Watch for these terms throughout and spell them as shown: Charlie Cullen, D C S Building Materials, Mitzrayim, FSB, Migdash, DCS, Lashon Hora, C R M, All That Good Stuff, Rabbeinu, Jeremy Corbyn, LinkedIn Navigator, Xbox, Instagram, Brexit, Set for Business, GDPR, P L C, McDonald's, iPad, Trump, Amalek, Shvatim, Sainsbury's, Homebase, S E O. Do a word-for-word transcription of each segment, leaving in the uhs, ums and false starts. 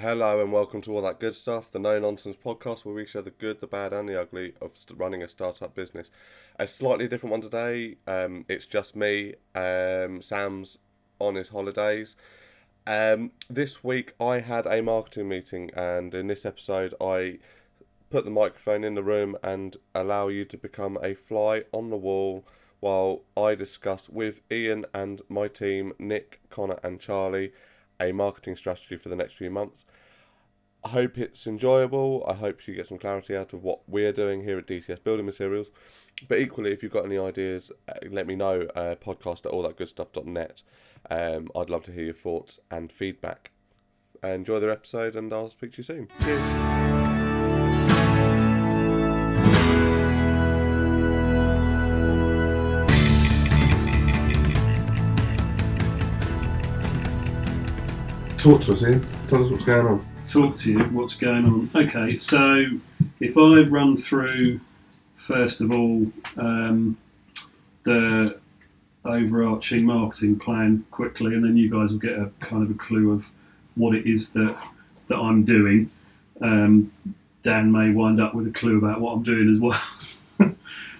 Hello and welcome to All That Good Stuff, the no-nonsense podcast where we show the good, the bad and the ugly of running a startup business. A slightly different one today. Um, it's just me. Um, Sam's on his holidays. Um, this week I had a marketing meeting, and in this episode I put the microphone in the room and allow you to become a fly on the wall while I discuss with Ian and my team, Nick, Connor and Charlie, a marketing strategy for the next few months. I hope it's enjoyable. I hope you get some clarity out of what we're doing here at D C S Building Materials. But equally, if you've got any ideas, let me know. Uh, podcast at all that good stuff dot net. Um, I'd love to hear your thoughts and feedback. Uh, enjoy the episode, and I'll speak to you soon. Cheers. Talk to us, Ian. Tell us what's going on. Talk to you, what's going on. Okay, so if I run through, first of all, um, the overarching marketing plan quickly, and then you guys will get a kind of a clue of what it is that, that I'm doing. Um, Dan may wind up with a clue about what I'm doing as well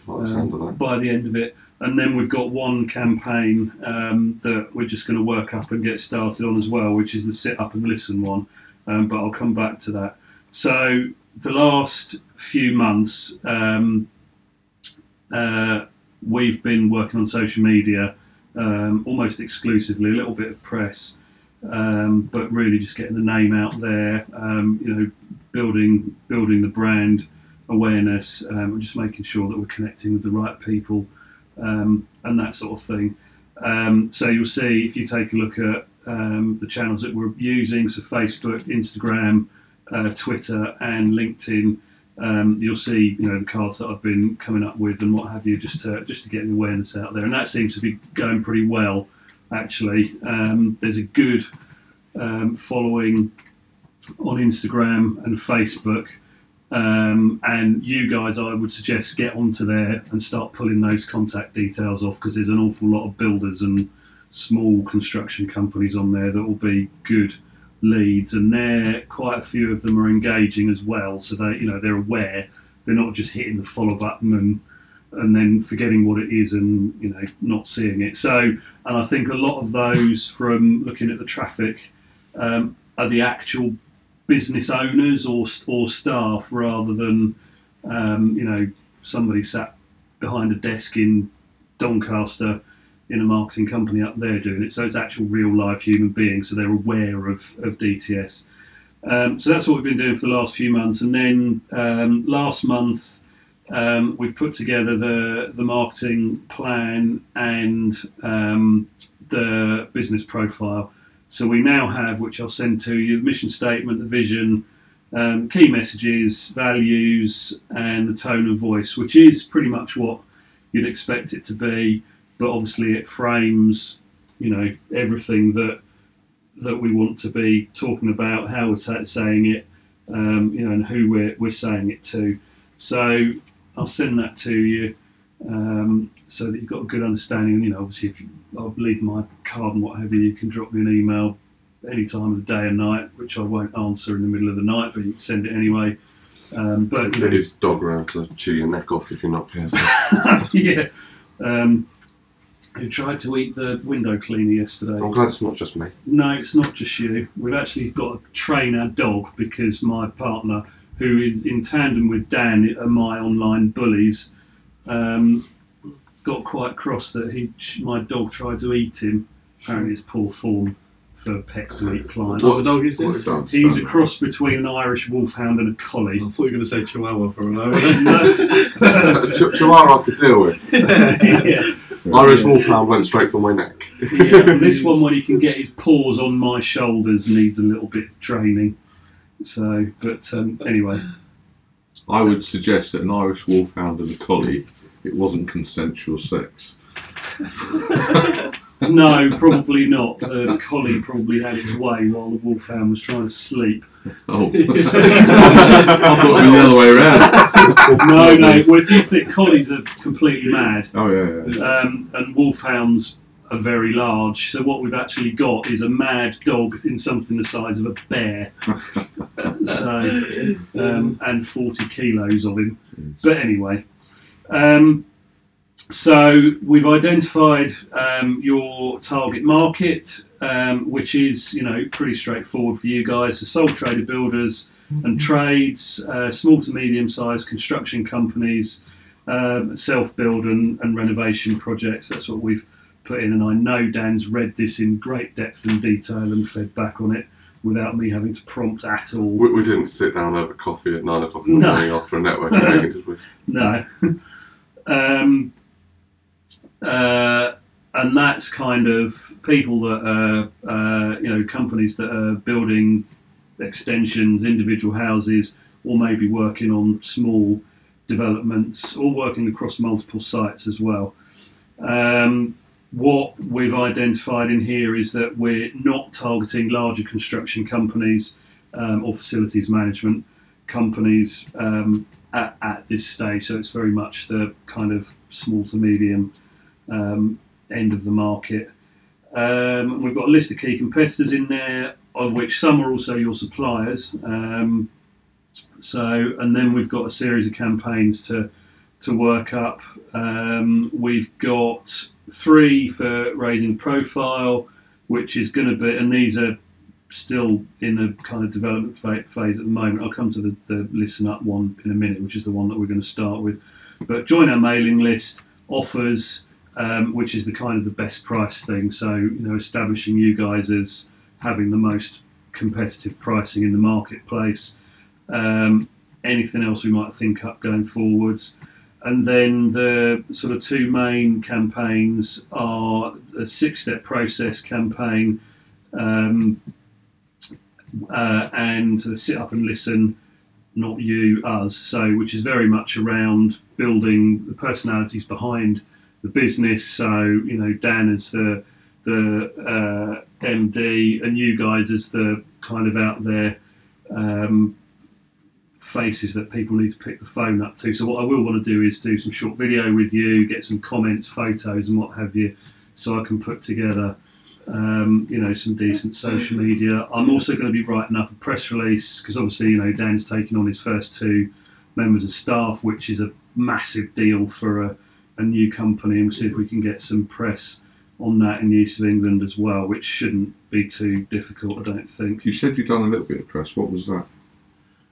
well um, by the end of it. And then we've got one campaign um, that we're just going to work up and get started on as well, which is the sit up and listen one. Um, but I'll come back to that. So the last few months, um, uh, we've been working on social media um, almost exclusively, a little bit of press, um, but really just getting the name out there, um, you know, building, building the brand awareness, um, and just making sure that we're connecting with the right people. Um, and that sort of thing. Um, so you'll see if you take a look at um, the channels that we're using, so Facebook, Instagram, uh, Twitter and LinkedIn, um, you'll see, you know, the cards that I've been coming up with and what have you, just to just to get the awareness out there. And that seems to be going pretty well, actually. Um, there's a good um, following on Instagram and Facebook. Um, and you guys, I would suggest, get onto there and start pulling those contact details off, because there's an awful lot of builders and small construction companies on there that will be good leads, and there quite a few of them are engaging as well. So they, you know, they're aware, they're not just hitting the follow button and and then forgetting what it is and, you know, not seeing it. So, and I think a lot of those, from looking at the traffic, um, are the actual business owners or or staff, rather than um, you know, somebody sat behind a desk in Doncaster in a marketing company up there doing it. So it's actual real live human beings, so they're aware of, of D T S. Um, so that's what we've been doing for the last few months. And then um, last month um, we've put together the, the marketing plan and um, the business profile. So we now have, which I'll send to you, the mission statement, the vision, um, key messages, values, and the tone of voice, which is pretty much what you'd expect it to be. But obviously it frames, you know, everything that that we want to be talking about, how we're t- saying it, um, you know, and who we're, we're saying it to. So I'll send that to you um, so that you've got a good understanding. And, you know, obviously if you, I'll leave my card and what have you. You can drop me an email any time of the day and night, which I won't answer in the middle of the night, but you can send it anyway. Um, but you know, his dog around to chew your neck off if you're not careful. Yeah. Um, who tried to eat the window cleaner yesterday. I'm glad it's not just me. No, it's not just you. We've actually got to train our dog, because my partner, who is in tandem with Dan, are my online bullies, um, got quite cross that he, my dog tried to eat him. Apparently it's poor form for pets to eat clients. What dog is this? He's a cross between an Irish wolfhound and a collie. I thought you were going to say Chihuahua for a moment. Ch- Chihuahua I could deal with. Yeah. Irish yeah. wolfhound went straight for my neck. Yeah, and this one, when he can get his paws on my shoulders, needs a little bit of training. So, but um, anyway. I would suggest that an Irish wolfhound and a collie, it wasn't consensual sex. No, probably not. The collie probably had its way while the wolfhound was trying to sleep. Oh. I thought it was the other way around. No, no. Well, if you think collies are completely mad. Oh, yeah, yeah. Um, and wolfhounds are very large. So what we've actually got is a mad dog in something the size of a bear. so um, and forty kilos of him. But anyway, um, so we've identified um, your target market, um, which is, you know, pretty straightforward for you guys. The sole trader builders and trades, uh, small to medium-sized construction companies, um, self-build and, and renovation projects. That's what we've put in, and I know Dan's read this in great depth and detail and fed back on it without me having to prompt at all. We, we didn't sit down and have a coffee at nine o'clock in the morning no. after a networking meeting, did we? No. um, uh, and that's kind of people that are, uh, you know, companies that are building extensions, individual houses, or maybe working on small developments, or working across multiple sites as well. Um, what we've identified in here is that we're not targeting larger construction companies um, or facilities management companies um, at, at this stage. So it's very much the kind of small to medium um, end of the market. Um, we've got a list of key competitors in there, of which some are also your suppliers. Um, so, and then we've got a series of campaigns to to work up. Um, we've got three for raising profile, which is going to be, and these are still in a kind of development fa- phase at the moment. I'll come to the, the listen up one in a minute, which is the one that we're going to start with. But join our mailing list, offers, um, which is the kind of the best price thing. So, you know, establishing you guys as having the most competitive pricing in the marketplace. Um, anything else we might think up going forwards. And then the sort of two main campaigns are a six-step process campaign um, uh, and the sit up and listen, not you, us. So, which is very much around building the personalities behind the business. So, you know, Dan is the the uh, M D and you guys as the kind of out there um, faces that people need to pick the phone up to. So what I will want to do is do some short video with you, get some comments, photos and what have you, so I can put together um, you know, some decent social media. I'm also going to be writing up a press release because obviously, you know, Dan's taking on his first two members of staff, which is a massive deal for a, a new company, and we'll see if we can get some press on that in the east of England as well, which shouldn't be too difficult, I don't think. You said you'd done a little bit of press. What was that?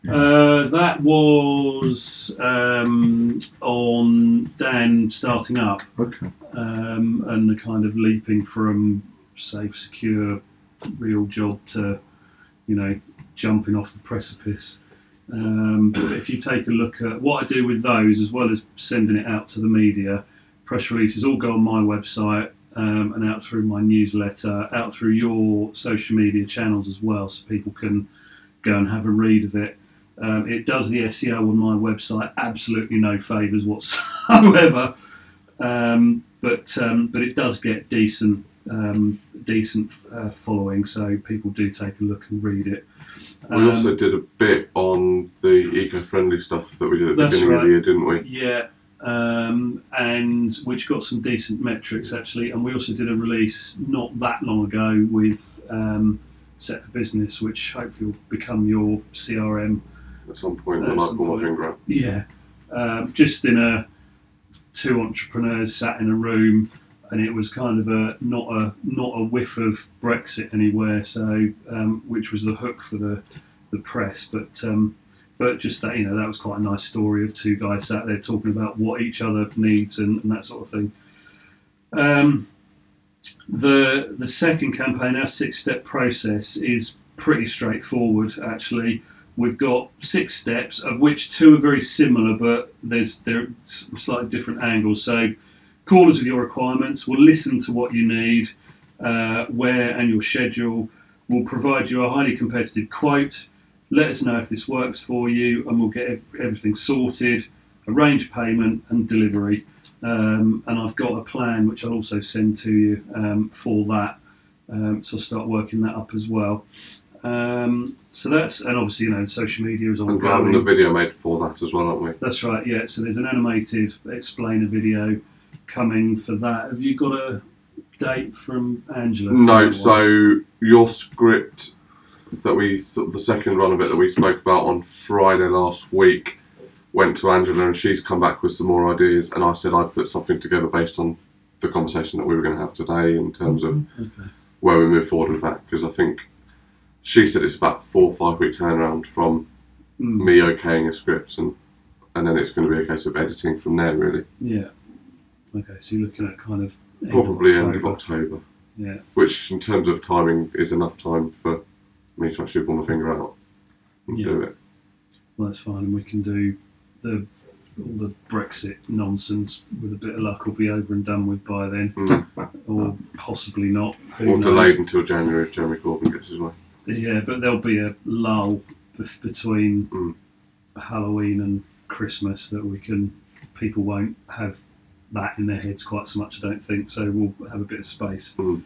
Yeah. Uh, that was um, on Dan starting up. Okay. Um, and the kind of leaping from safe, secure, real job to, you know, jumping off the precipice. Um, but if you take a look at what I do with those, as well as sending it out to the media, press releases all go on my website. Um, and out through my newsletter, out through your social media channels as well, so people can go and have a read of it. Um, it does the S E O on my website absolutely no favours whatsoever, um, but um, but it does get decent um, decent uh, following, so people do take a look and read it. Um, we also did a bit on the eco-friendly stuff that we did at the beginning right. of the year, didn't we? Yeah. Um, and which got some decent metrics actually, and we also did a release not that long ago with um, Set for Business, which hopefully will become your C R M at some point. At some point. Yeah, um, just in a two entrepreneurs sat in a room, and it was kind of a not a not a whiff of Brexit anywhere. So um, which was the hook for the the press, but. Um, But just that, you know, that was quite a nice story of two guys sat there talking about what each other needs and, and that sort of thing. Um, the the second campaign, our six-step process, is pretty straightforward, actually. We've got six steps, of which two are very similar, but there's they're slightly different angles. So call us with your requirements. We'll listen to what you need, uh, where and your schedule. We'll provide you a highly competitive quote. Let us know if this works for you, and we'll get ev- everything sorted, arrange payment and delivery. Um, and I've got a plan which I'll also send to you um, for that. Um, so I'll start working that up as well. Um, so that's, and obviously, you know, social media is ongoing. And we're having a video made for that as well, aren't we? That's right, yeah. So there's an animated explainer video coming for that. Have you got a... update from Angela? No, so your script that we, sort of the second run of it that we spoke about on Friday last week, went to Angela and she's come back with some more ideas, and I said I'd put something together based on the conversation that we were going to have today in terms of okay. where we move forward with that, because I think she said it's about four or five week turnaround from mm. me okaying a script, and and then it's going to be a case of editing from there really. Yeah. Okay, so you're looking at kind of end probably of end of October. Yeah. Which in terms of timing is enough time for me to actually pull my finger out and yeah. do it. Well, that's fine, and we can do the all the Brexit nonsense with a bit of luck will be over and done with by then. Mm. Or possibly not. Who or knows? Delayed until January if Jeremy Corbyn gets his way. Yeah, but there'll be a lull between mm. Halloween and Christmas that we can, people won't have that in their heads quite so much, I don't think, so we'll have a bit of space mm.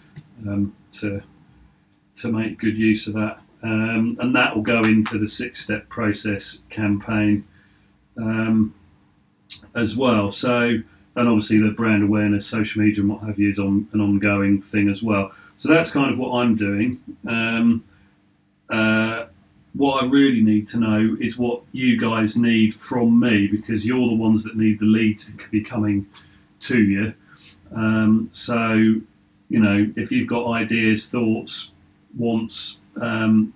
um, to to make good use of that. Um, and that will go into the six-step process campaign um, as well. So, and obviously the brand awareness, social media and what have you is on, an ongoing thing as well. So that's kind of what I'm doing. Um, uh, what I really need to know is what you guys need from me, because you're the ones that need the leads to be coming to you. Um, so, you know, if you've got ideas, thoughts, wants, um,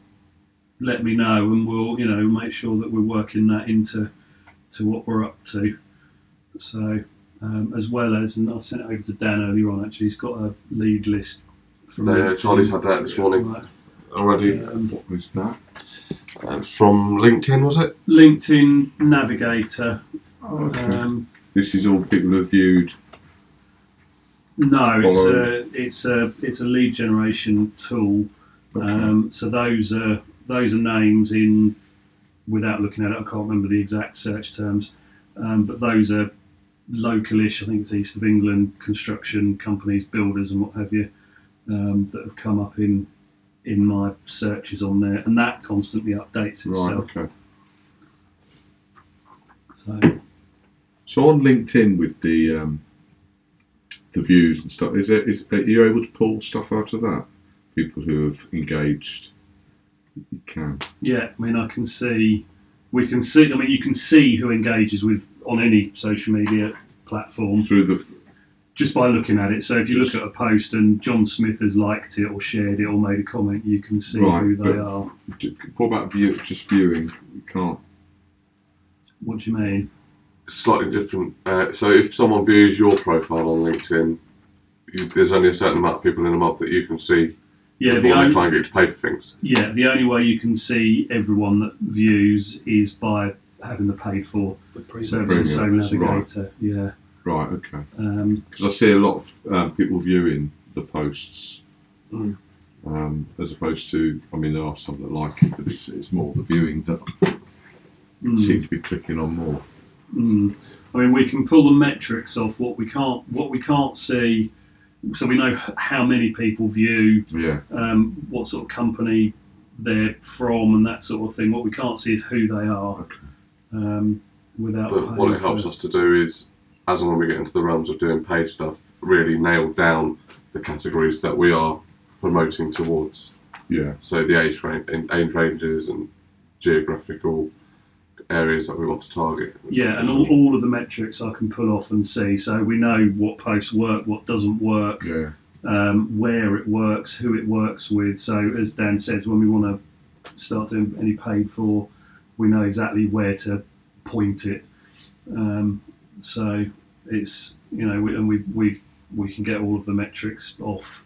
let me know, and we'll, you know, make sure that we're working that into to what we're up to. So, um, as well as, and I sent it over to Dan earlier on, actually, he's got a lead list. From no, Charlie's had that this morning right. already. Um, what was that? Uh, from LinkedIn, was it? LinkedIn Navigator. Okay. Um, this is all people have viewed. No, it's a, it's a it's a lead generation tool. Okay. Um, so those are those are names in, without looking at it, I can't remember the exact search terms, um, but those are localish. I think it's East of England construction companies, builders, and what have you, um, that have come up in in my searches on there, and that constantly updates itself. Right. Okay. So, so on LinkedIn with the. Um, the views and stuff, is it is are you able to pull stuff out of that? People who have engaged, you can. Yeah, I mean, I can see, we can see. I mean, you can see who engages with on any social media platform through the just by looking at it. So if you look at a post and John Smith has liked it or shared it or made a comment, you can see right, who they are. What about view? Just viewing, you can't. What do you mean? Slightly different. Uh, so if someone views your profile on LinkedIn, you, there's only a certain amount of people in a month that you can see yeah, before the only, they try and get to pay for things. Yeah, the only way you can see everyone that views is by having the paid for the services, so Navigator. Right. Yeah. Right. Okay. Because um, I see a lot of uh, people viewing the posts, mm. um, as opposed to. I mean, there are some that like it, but it's, it's more the viewing that mm. seem to be clicking on more. Mm. I mean, we can pull the metrics off what we can't, what we can't see. So we know how many people view, yeah. um, what sort of company they're from, and that sort of thing. What we can't see is who they are. Okay. Um, without. But what it helps us to do is, as and when we get into the realms of doing paid stuff, really nail down the categories that we are promoting towards. Yeah. So the age range, age ranges, and geographical areas that we want to target. Yeah, and all, all of the metrics I can pull off and see. So we know what posts work, what doesn't work, yeah. um, where it works, who it works with. So as Dan says, when we want to start doing any paid for, we know exactly where to point it. Um, so it's, you know, we, and we, we we can get all of the metrics off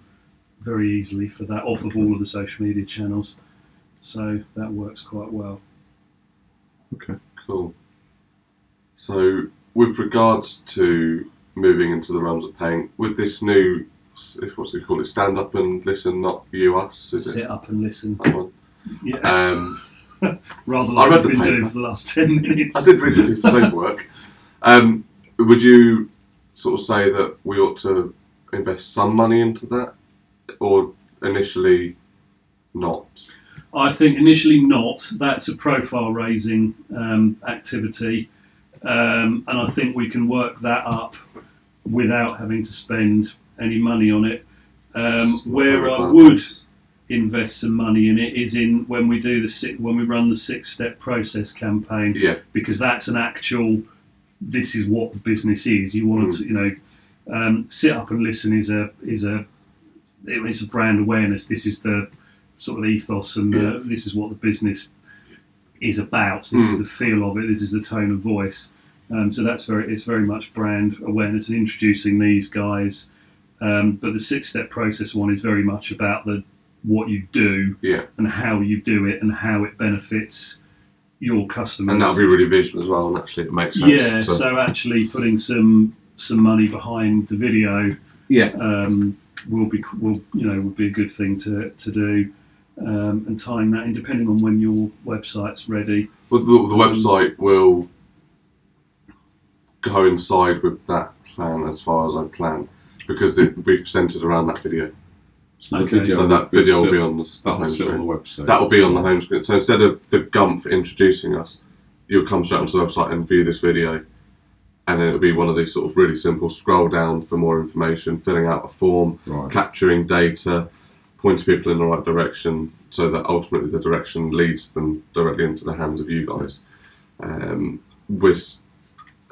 very easily for that, off of all of the social media channels. So that works quite well. Okay, cool. So with regards to moving into the realms of paying, with this new, what's it called, it Stand Up and Listen, Not You Us, is it? Sit Up and Listen. Yeah. Um, rather like I've been paper. doing for the last ten minutes. I did read the piece of paperwork. Um, would you sort of say that we ought to invest some money into that, or initially not? I think initially not. That's a profile raising um, activity, um, and I think we can work that up without having to spend any money on it. Um, where I would invest some money in it is in when we do the six, when we run the six-step process campaign. Yeah. Because that's an actual. This is what the business is. You want mm. to, you know, um, sit up and listen is a is a it's a brand awareness. This is the sort of ethos, and yeah. uh, this is what the business is about. This mm. is the feel of it. This is the tone of voice. Um, so that's very it's very much brand awareness and introducing these guys. Um, but the six-step process one is very much about the what you do yeah. and how you do it and how it benefits your customers. And that'll be really visual as well, and actually it makes sense. Yeah, so, so actually putting some some money behind the video yeah. um, will be will you know would be a good thing to to do, um, and tying that in depending on when your website's ready. Well, the, the website um, will coincide with that plan as far as I plan. Because we've centred around that video. So, okay. video so that video will be on the, the home screen. On the website. That will be on the home screen. So instead of the Gump introducing us, you'll come straight onto the website and view this video. And it'll be one of these sort of really simple scroll down for more information, filling out a form, right. capturing data, pointing people in the right direction so that ultimately the direction leads them directly into the hands of you guys. Um, we're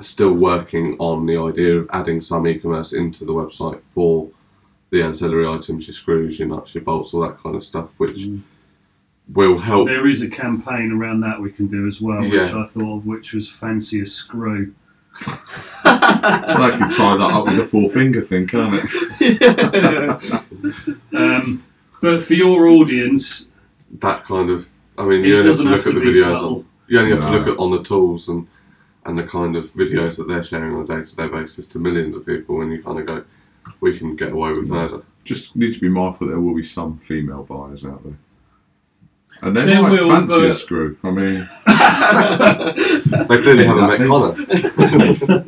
still working on the idea of adding some e-commerce into the website for the ancillary items, your screws, your nuts, your bolts, all that kind of stuff, which mm. will help. There is a campaign around that we can do as well, yeah. which I thought of, which was fancy a screw. I can tie that up with a four finger thing, can't it? yeah. um, but for your audience, that kind of, I mean, you only have to look at the videos on, you only have to look at on the tools and and the kind of videos that they're sharing on a day-to-day basis to millions of people, and you kind of go, we can get away with murder. Just need to be mindful that there will be some female buyers out there. And they might will, fancy a screw. I mean... they clearly haven't met Connor.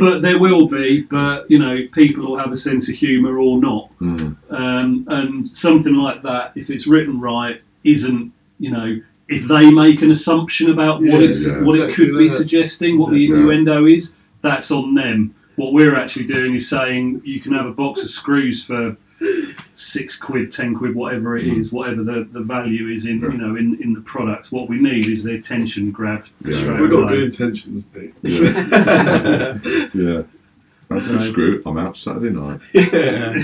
But there will be, but, you know, people will have a sense of humour or not. Mm. Um, and something like that, if it's written right, isn't, you know... If they make an assumption about what yeah, it's yeah, what exactly it could be that. suggesting, what the innuendo yeah. is, that's on them. What we're actually doing is saying you can have a box of screws for six quid, ten quid, whatever it mm. is, whatever the, the value is in yeah. you know in, in the product. What we need is the attention grabbed. Yeah. We've got good intentions, Pete. Yeah. yeah. That's a screw. I'm out Saturday night. Yeah.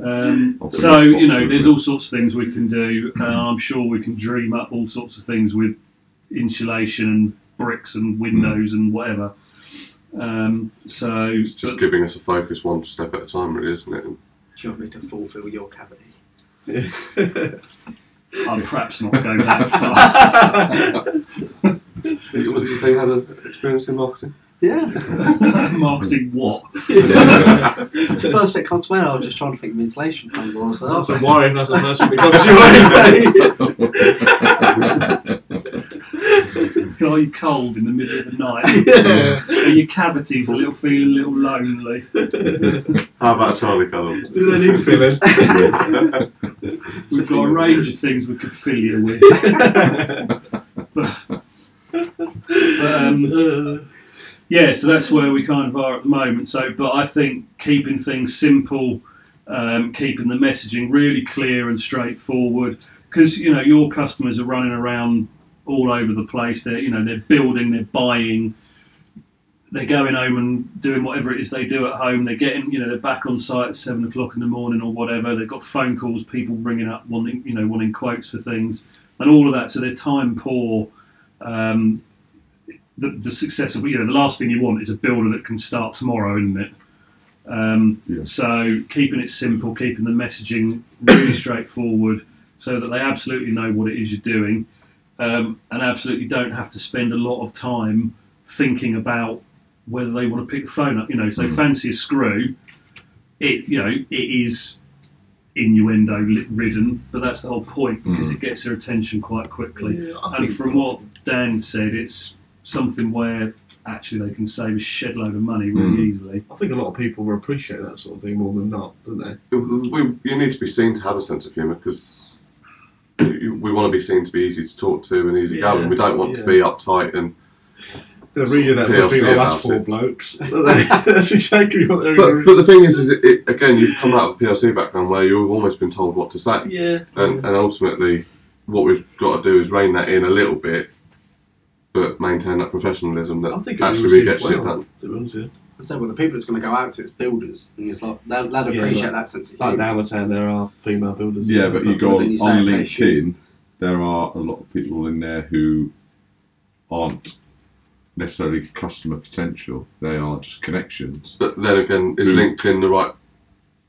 Um, so, you know, there's all sorts of things we can do. Uh, I'm sure we can dream up all sorts of things with insulation and bricks and windows mm. and whatever. Um, so it's just giving us a focus one step at a time, really, isn't it? Do you want me to fulfil your cavity? Yeah. I'm perhaps not going that far. Did you say you had an experience in marketing? Yeah. Marketing what? Yeah. That's the first thing that comes to mind. I was just trying to think of insulation plans. That's a worry. That's the first thing that comes to mind. Are you cold in the middle of the night? Yeah. Are your cavities a little feeling a little lonely? How about Charlie Cullen? Does that need filling? We've got a range of things we could fill you with. but, but, um... Uh, Yeah, so that's where we kind of are at the moment. So, but I think keeping things simple, um, keeping the messaging really clear and straightforward, because you know your customers are running around all over the place. They're you know they're building, they're buying, they're going home and doing whatever it is they do at home. They're getting you know they're back on site at seven o'clock in the morning or whatever. They've got phone calls, people ringing up wanting you know wanting quotes for things and all of that. So they're time poor. Um, The, the success of you know the last thing you want is a builder that can start tomorrow, isn't it? Um, yeah. So keeping it simple, keeping the messaging really straightforward, so that they absolutely know what it is you're doing, um, and absolutely don't have to spend a lot of time thinking about whether they want to pick the phone up. You know, so mm. fancy a screw. It you know it is innuendo ridden, but that's the whole point because mm. it gets their attention quite quickly. Yeah, and from what Dan said, it's something where actually they can save a shed load of money really mm. easily. I think a lot of people will appreciate that sort of thing more than not, don't they? We, you need to be seen to have a sense of humour because we want to be seen to be easy to talk to and easy yeah. going. We don't want yeah. to be uptight and The reader that will think, oh, that's four blokes. That's exactly what they're going to do. But the thing is, is it, it, again, you've come out of a P L C background where you've almost been told what to say. Yeah. And, yeah. and ultimately, what we've got to do is rein that in a little bit, but maintain that professionalism that I think actually we get well, shit done. It was, yeah. I said, well, the people it's going to go out to, it's builders. And it's like, they'll, they'll appreciate yeah, that sense of humour. Like now we're saying there are female builders. Yeah, but you go on, you on LinkedIn, there are a lot of people in there who aren't necessarily customer potential, they are just connections. But then again, is mm. LinkedIn the right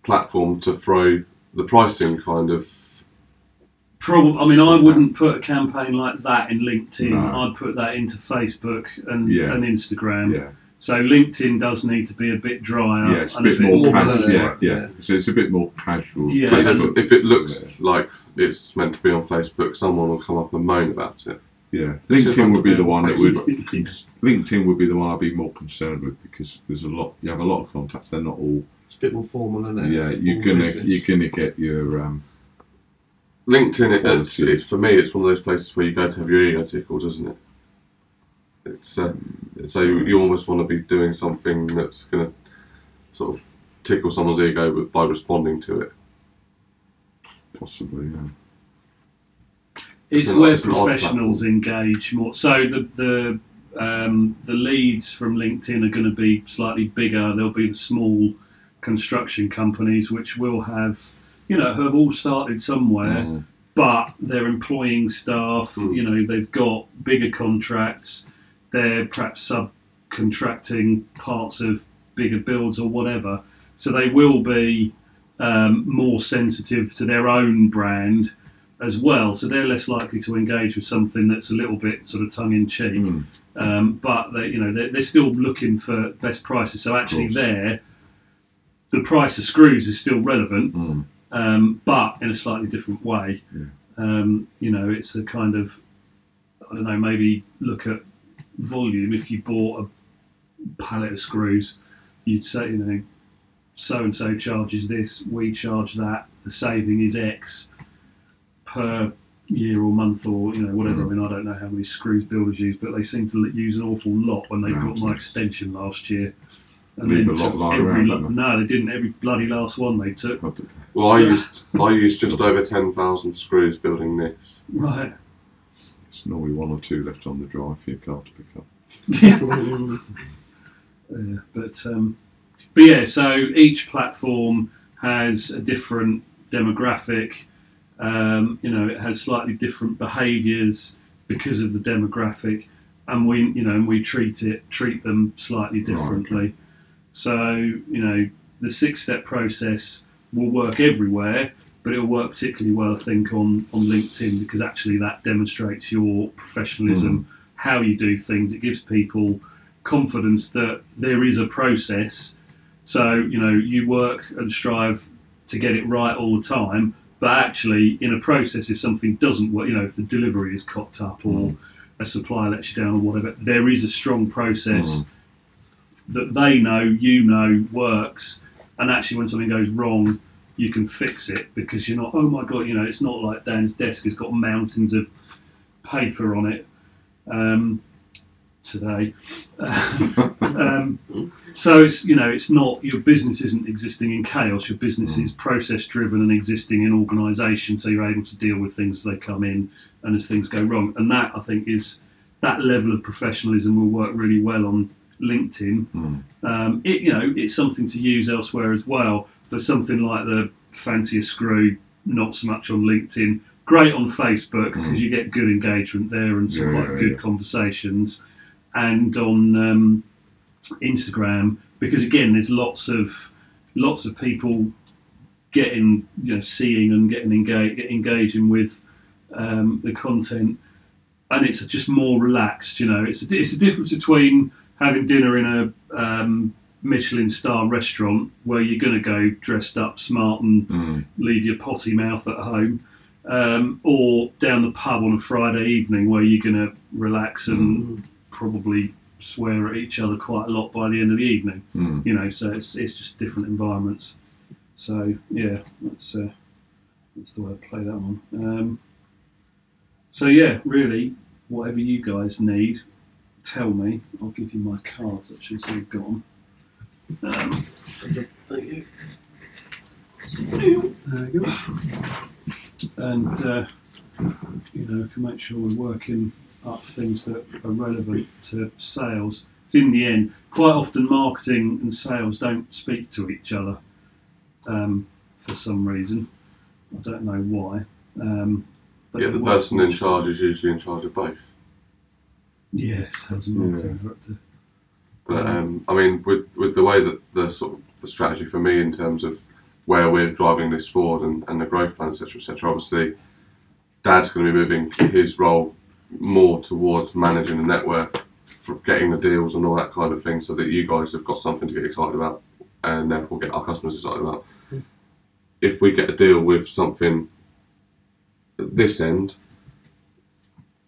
platform to throw the pricing kind of? Probably. I mean, I wouldn't put a campaign like that in LinkedIn. No. I'd put that into Facebook and, yeah. and Instagram. Yeah. So LinkedIn does need to be a bit drier. Yeah, it's a bit, a bit more casual. Yeah, yeah. yeah, so it's a bit more casual. Yeah. Facebook, if it looks yeah. like it's meant to be on Facebook, someone will come up and moan about it. Yeah, LinkedIn would be the one that would. LinkedIn would be the one I'd be more concerned with because there's a lot. You have a lot of contacts. They're not all. It's a bit more formal, isn't it? Yeah, you're formal gonna business. You're gonna get your. Um, LinkedIn, it's, it's for me. It's one of those places where you go to have your ego tickled, isn't it? It's uh, so you, you almost want to be doing something that's gonna sort of tickle someone's ego with, by responding to it. Possibly, yeah. It's where professionals engage more. So the the um, the leads from LinkedIn are going to be slightly bigger. There'll be the small construction companies which will have, you know, have all started somewhere, mm. but they're employing staff. Mm. You know, they've got bigger contracts. They're perhaps subcontracting parts of bigger builds or whatever. So they will be um, more sensitive to their own brand as well, so they're less likely to engage with something that's a little bit sort of tongue-in-cheek. Mm. Um, but they, you know, they're, they're still looking for best prices. So actually, there, the price of screws is still relevant, mm. um, but in a slightly different way. Yeah. Um, you know, it's a kind of, I don't know, maybe look at volume. If you bought a pallet of screws, you'd say, you know, so and so charges this, we charge that. The saving is X. Per year or month or, you know, whatever. I mean, I don't know how many screws builders use, but they seem to use an awful lot when they bought my extension last year. And Leave then a lot lying every around, lo- No, they didn't. Every bloody last one they took. Well, I so, used I used just over ten thousand screws building this. Right. There's normally one or two left on the drive for your car to pick up. yeah, but um, but yeah. So each platform has a different demographic. Um, you know, it has slightly different behaviours because of the demographic, and we, you know, and we treat it treat them slightly differently. Right, okay. So, you know, the six-step process will work everywhere, but it'll work particularly well, I think, on, on LinkedIn because actually that demonstrates your professionalism, mm. how you do things. It gives people confidence that there is a process. So, you know, you work and strive to get it right all the time. But actually, in a process, if something doesn't work, you know, if the delivery is cocked up or mm. a supplier lets you down or whatever, there is a strong process mm. that they know, you know, works. And actually, when something goes wrong, you can fix it because you're not, oh my God, you know, it's not like Dan's desk has got mountains of paper on it um, today. um, so it's, you know, it's not, your business isn't existing in chaos, your business mm. is process driven and existing in organisation, so you're able to deal with things as they come in and as things go wrong. And that, I think, is that level of professionalism will work really well on LinkedIn. mm. um, it, you know, it's something to use elsewhere as well, but something like the fanciest screw, not so much on LinkedIn, great on Facebook because mm. you get good engagement there and some yeah, quite yeah, good yeah. conversations, and on um, Instagram, because again, there's lots of lots of people getting, you know, seeing and getting engage, engaging with um, the content, and it's just more relaxed. You know, it's a, it's a difference between having dinner in a um, Michelin star restaurant where you're going to go dressed up, smart, and mm. leave your potty mouth at home. Um, or down the pub on a Friday evening where you're going to relax and mm. probably swear at each other quite a lot by the end of the evening. Mm. You know, so it's it's just different environments. So, yeah, that's, uh, that's the way I play that one. Um, so, yeah, really, whatever you guys need, tell me. I'll give you my cards actually, so you've got them. Um, Thank you. There you go. And uh, you know, can make sure we're working up things that are relevant to sales. So in the end, quite often marketing and sales don't speak to each other um, for some reason. I don't know why. Um, but yeah, the person in charge is usually in charge of both. Yes, as a marketing director. But um, I mean, with with the way that the sort of the strategy for me in terms of where we're driving this forward and, and the growth plan, et cetera, et cetera. Obviously, Dad's going to be moving his role more towards managing the network, for getting the deals and all that kind of thing, so that you guys have got something to get excited about, and therefore get our customers excited about. Yeah. If we get a deal with something at this end,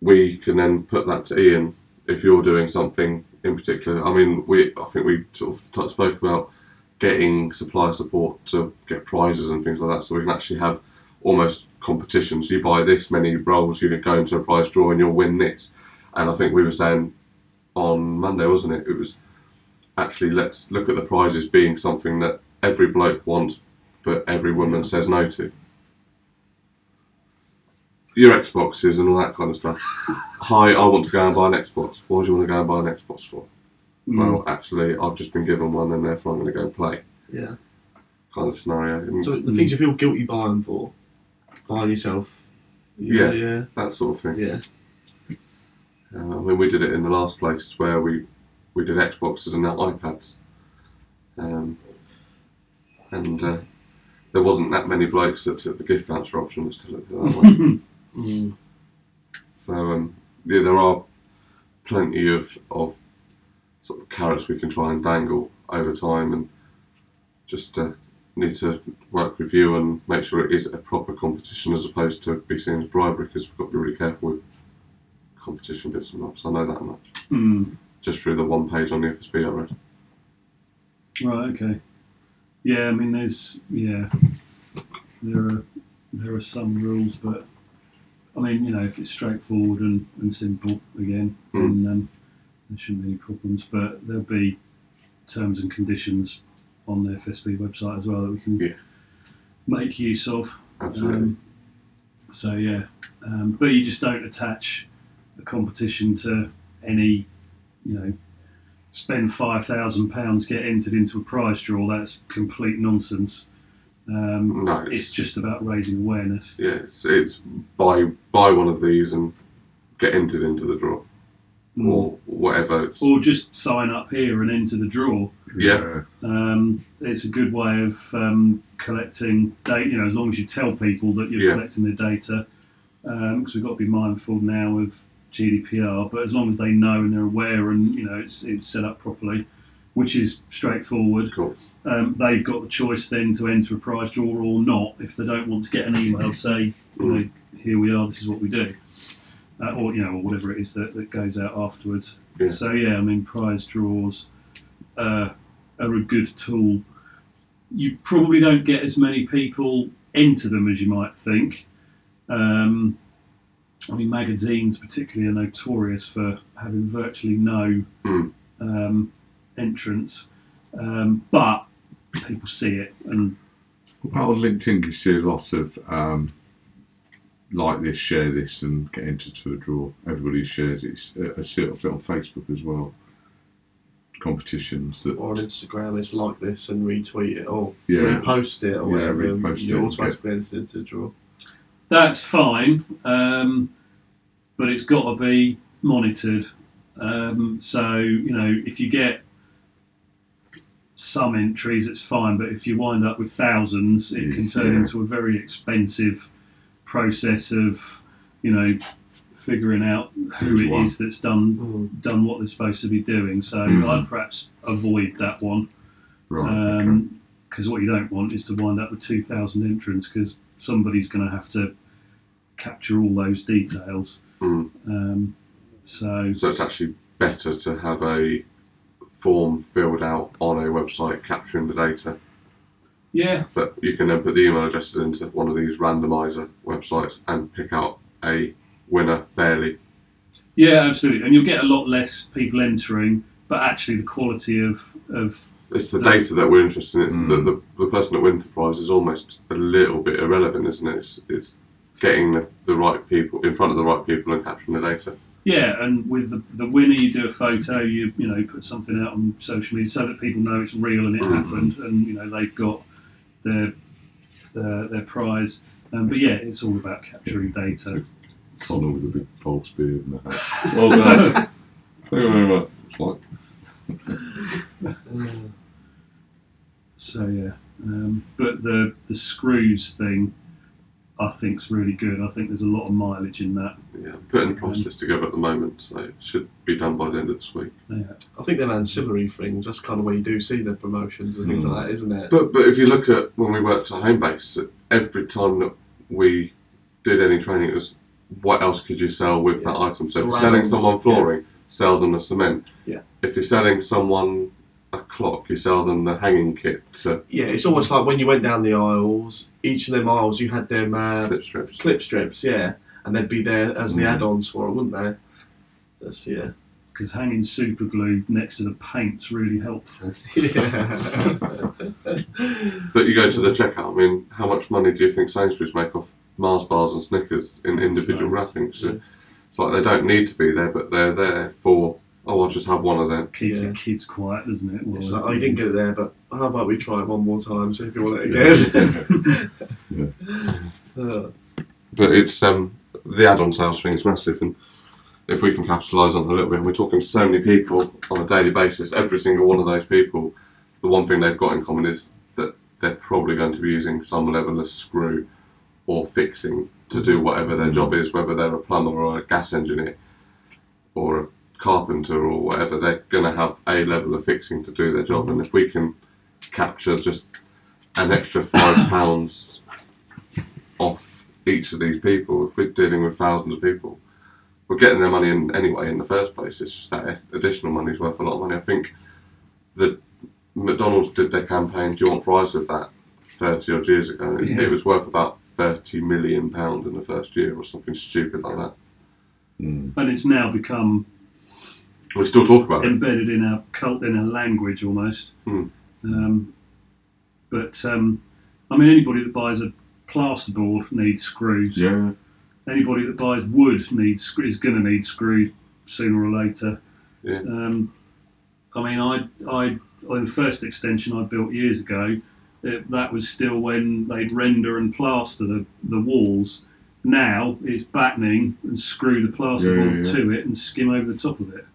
we can then put that to Ian. If you're doing something in particular, I mean, we I think we sort of spoke about getting supplier support to get prizes and things like that, so we can actually have almost competitions. You buy this many rolls, you can go into a prize draw and you'll win this. And I think we were saying on Monday, wasn't it? It was actually, let's look at the prizes being something that every bloke wants, but every woman says no to. Your Xboxes and all that kind of stuff. Hi, I want to go and buy an Xbox. Why do you want to go and buy an Xbox for? Well, actually, I've just been given one and therefore I'm going to go and play. Yeah. Kind of scenario. And so the things you feel guilty buying them for, buy yourself. Yeah, yeah, yeah. That sort of thing. Yeah. Uh, I mean, we did it in the last place where we, we did Xboxes and now iPads. Um, and uh, there wasn't that many blokes that took the gift voucher option, let's tell it that way. Mm. So, um, yeah, there are plenty of... of sort of carrots we can try and dangle over time, and just uh, need to work with you and make sure it is a proper competition as opposed to be seen as bribery, because we've got to be really careful with competition bits and bobs. I know that much. Mm. Just through the one page on the F S B I read. Right, okay. Yeah, I mean, there's, yeah, there are there are some rules, but I mean, you know, if it's straightforward and, and simple, again, mm. then um, there shouldn't be any problems, but there'll be terms and conditions on the F S B website as well that we can yeah. make use of. Absolutely. Um, so yeah, um, but you just don't attach a competition to any, you know, spend five thousand pounds, get entered into a prize draw. That's complete nonsense. Um, no, it's, it's just about raising awareness. Yeah, it's, it's buy, buy one of these and get entered into the draw. Mm. Or whatever. It's or just sign up here and enter the draw. Yeah. Um, it's a good way of um, collecting data, you know, as long as you tell people that you're yeah. collecting their data. Um, because we've got to be mindful now of G D P R, but as long as they know and they're aware and, you know, it's it's set up properly, which is straightforward. Cool. Um, they've got the choice then to enter a prize draw or not. If they don't want to get an email, say, you know, here we are, this is what we do. Uh, or, you know, or whatever it is that, that goes out afterwards. Yeah. So, yeah, I mean, prize draws uh, are a good tool. You probably don't get as many people enter them as you might think. Um, I mean, magazines particularly are notorious for having virtually no mm. um, entrance. Um, but people see it. And well, on LinkedIn, you see a lot of... Um like this, share this and get entered to a draw. Everybody shares it. It's a, a sort of bit on Facebook as well. Competitions that... Or on Instagram, it's like this and retweet it or yeah. repost it or yeah, whatever. Repost it. You're always get entered to a draw. That's fine, um, but it's got to be monitored. Um, so, you know, if you get some entries, it's fine, but if you wind up with thousands, it yeah. can turn yeah. into a very expensive... process of, you know, figuring out who Which it one? is that's done done what they're supposed to be doing. So mm. I'd perhaps avoid that one, right? Um, because okay. what you don't want is to wind up with two thousand entrants, because somebody's going to have to capture all those details. Mm. Um, so, so it's actually better to have a form filled out on a website capturing the data. Yeah. But you can then put the email addresses into one of these randomizer websites and pick out a winner fairly. Yeah, absolutely. And you'll get a lot less people entering, but actually the quality of... of it's the, the data that we're interested in. Mm. The, the, the person that we enterprise is almost a little bit irrelevant, isn't it? It's, it's getting the, the right people, in front of the right people and capturing the data. Yeah, and with the, the winner, you do a photo, you you know, put something out on social media so that people know it's real and it mm. happened, and you know they've got their their, their prize. Um, but yeah, it's all about capturing data. Connor with a big false beard and a hat. Well done. Thank you very much. It's like. So yeah, um, but the the screws thing, I think it's really good. I think there's a lot of mileage in that. Yeah, I'm putting the price list together at the moment, so it should be done by the end of this week. Yeah. I think they're ancillary things. That's kind of where you do see the promotions and mm. things like that, isn't it? But but if you look at when we worked at Homebase, every time that we did any training, it was what else could you sell with yeah. that item? So, so if you're selling someone flooring, yeah. sell them the cement. Yeah. If you're selling someone a clock, you sell them the hanging kit. So. Yeah, it's almost like when you went down the aisles, each of them aisles you had them uh, clip strips. Clip strips, yeah, and they'd be there as mm. the add-ons for it, wouldn't they? That's yeah. Because hanging super glue next to the paint's really helpful. Yeah. But you go to the checkout. I mean, how much money do you think Sainsbury's make off Mars bars and Snickers in individual nice. wrappings? So yeah. It's like they don't need to be there, but they're there for. Oh, I'll just have one of them. Keeps yeah. the kids quiet, doesn't it? Well, it's like, oh, you didn't get it there, but how about we try it one more time, see if you want it again. Yeah. yeah. Uh. But it's, um, the add-on sales thing is massive, and if we can capitalise on it a little bit, and we're talking to so many people on a daily basis, every single one of those people, the one thing they've got in common is that they're probably going to be using some level of screw or fixing to do whatever their job is, whether they're a plumber or a gas engineer or a carpenter or whatever. They're going to have a level of fixing to do their job, and if we can capture just an extra five pounds off each of these people, if we're dealing with thousands of people, we're getting their money in anyway in the first place. It's just that additional money's worth a lot of money. I think that McDonald's did their campaign, do you want fries with that, thirty odd years ago. Yeah. It was worth about thirty million pounds in the first year or something stupid like that. Mm. And it's now become... We still talk about embedded it. Embedded in our cult, in our language almost. Mm. Um, but, um, I mean, anybody that buys a plasterboard needs screws. Yeah. Anybody that buys wood needs is going to need screws sooner or later. Yeah. Um, I mean, I, I, on the first extension I built years ago, it, that was still when they'd render and plaster the, the walls. Now it's battening and screw the plasterboard yeah, yeah, yeah. to it and skim over the top of it.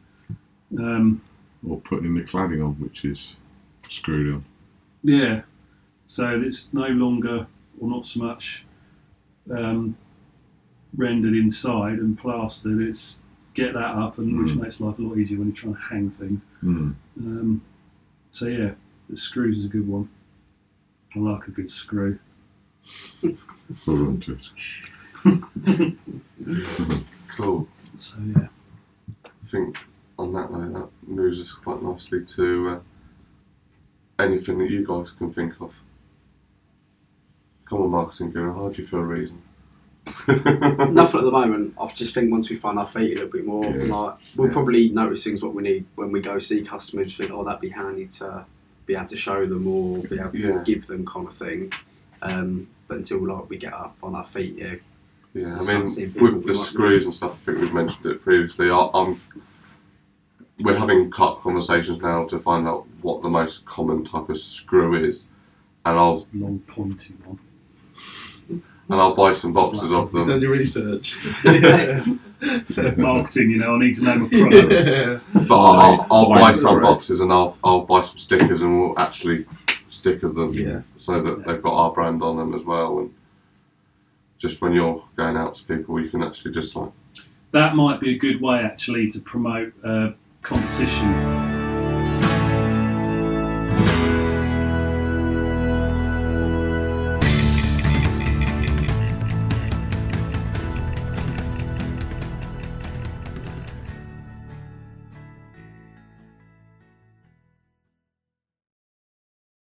Um, or putting in the cladding on, which is screwed on. Yeah, so it's no longer, or not so much, um, rendered inside and plastered. It's get that up, and mm. which makes life a lot easier when you're trying to hang things. Mm. Um, so yeah, the screws is a good one. I like a good screw. We're on to it. Cool. So yeah, I think. On that note, that moves us quite nicely to uh, anything that you guys can think of. Come on, marketing guru, how do you feel reason? Nothing at the moment. I just think once we find our feet a little bit more, yeah. like we'll yeah. probably notice things what we need when we go see customers. Think, oh, that'd be handy to be able to show them or be able to yeah. give them, kind of thing. Um, but until like we get up on our feet, yeah. Yeah, I mean, with the screws and stuff, I think we've mentioned it previously. I, I'm. We're having cut conversations now to find out what the most common type of screw is, and I'll long pointy one. And I'll buy some boxes like, of them. Done your research. Yeah. Marketing, you know, I need to know my product. Yeah. But I'll, I'll, I'll buy some boxes and I'll I'll buy some stickers and we'll actually sticker them yeah. so that yeah. they've got our brand on them as well. And just when you're going out to people, you can actually just like. That might be a good way actually to promote. Uh, competition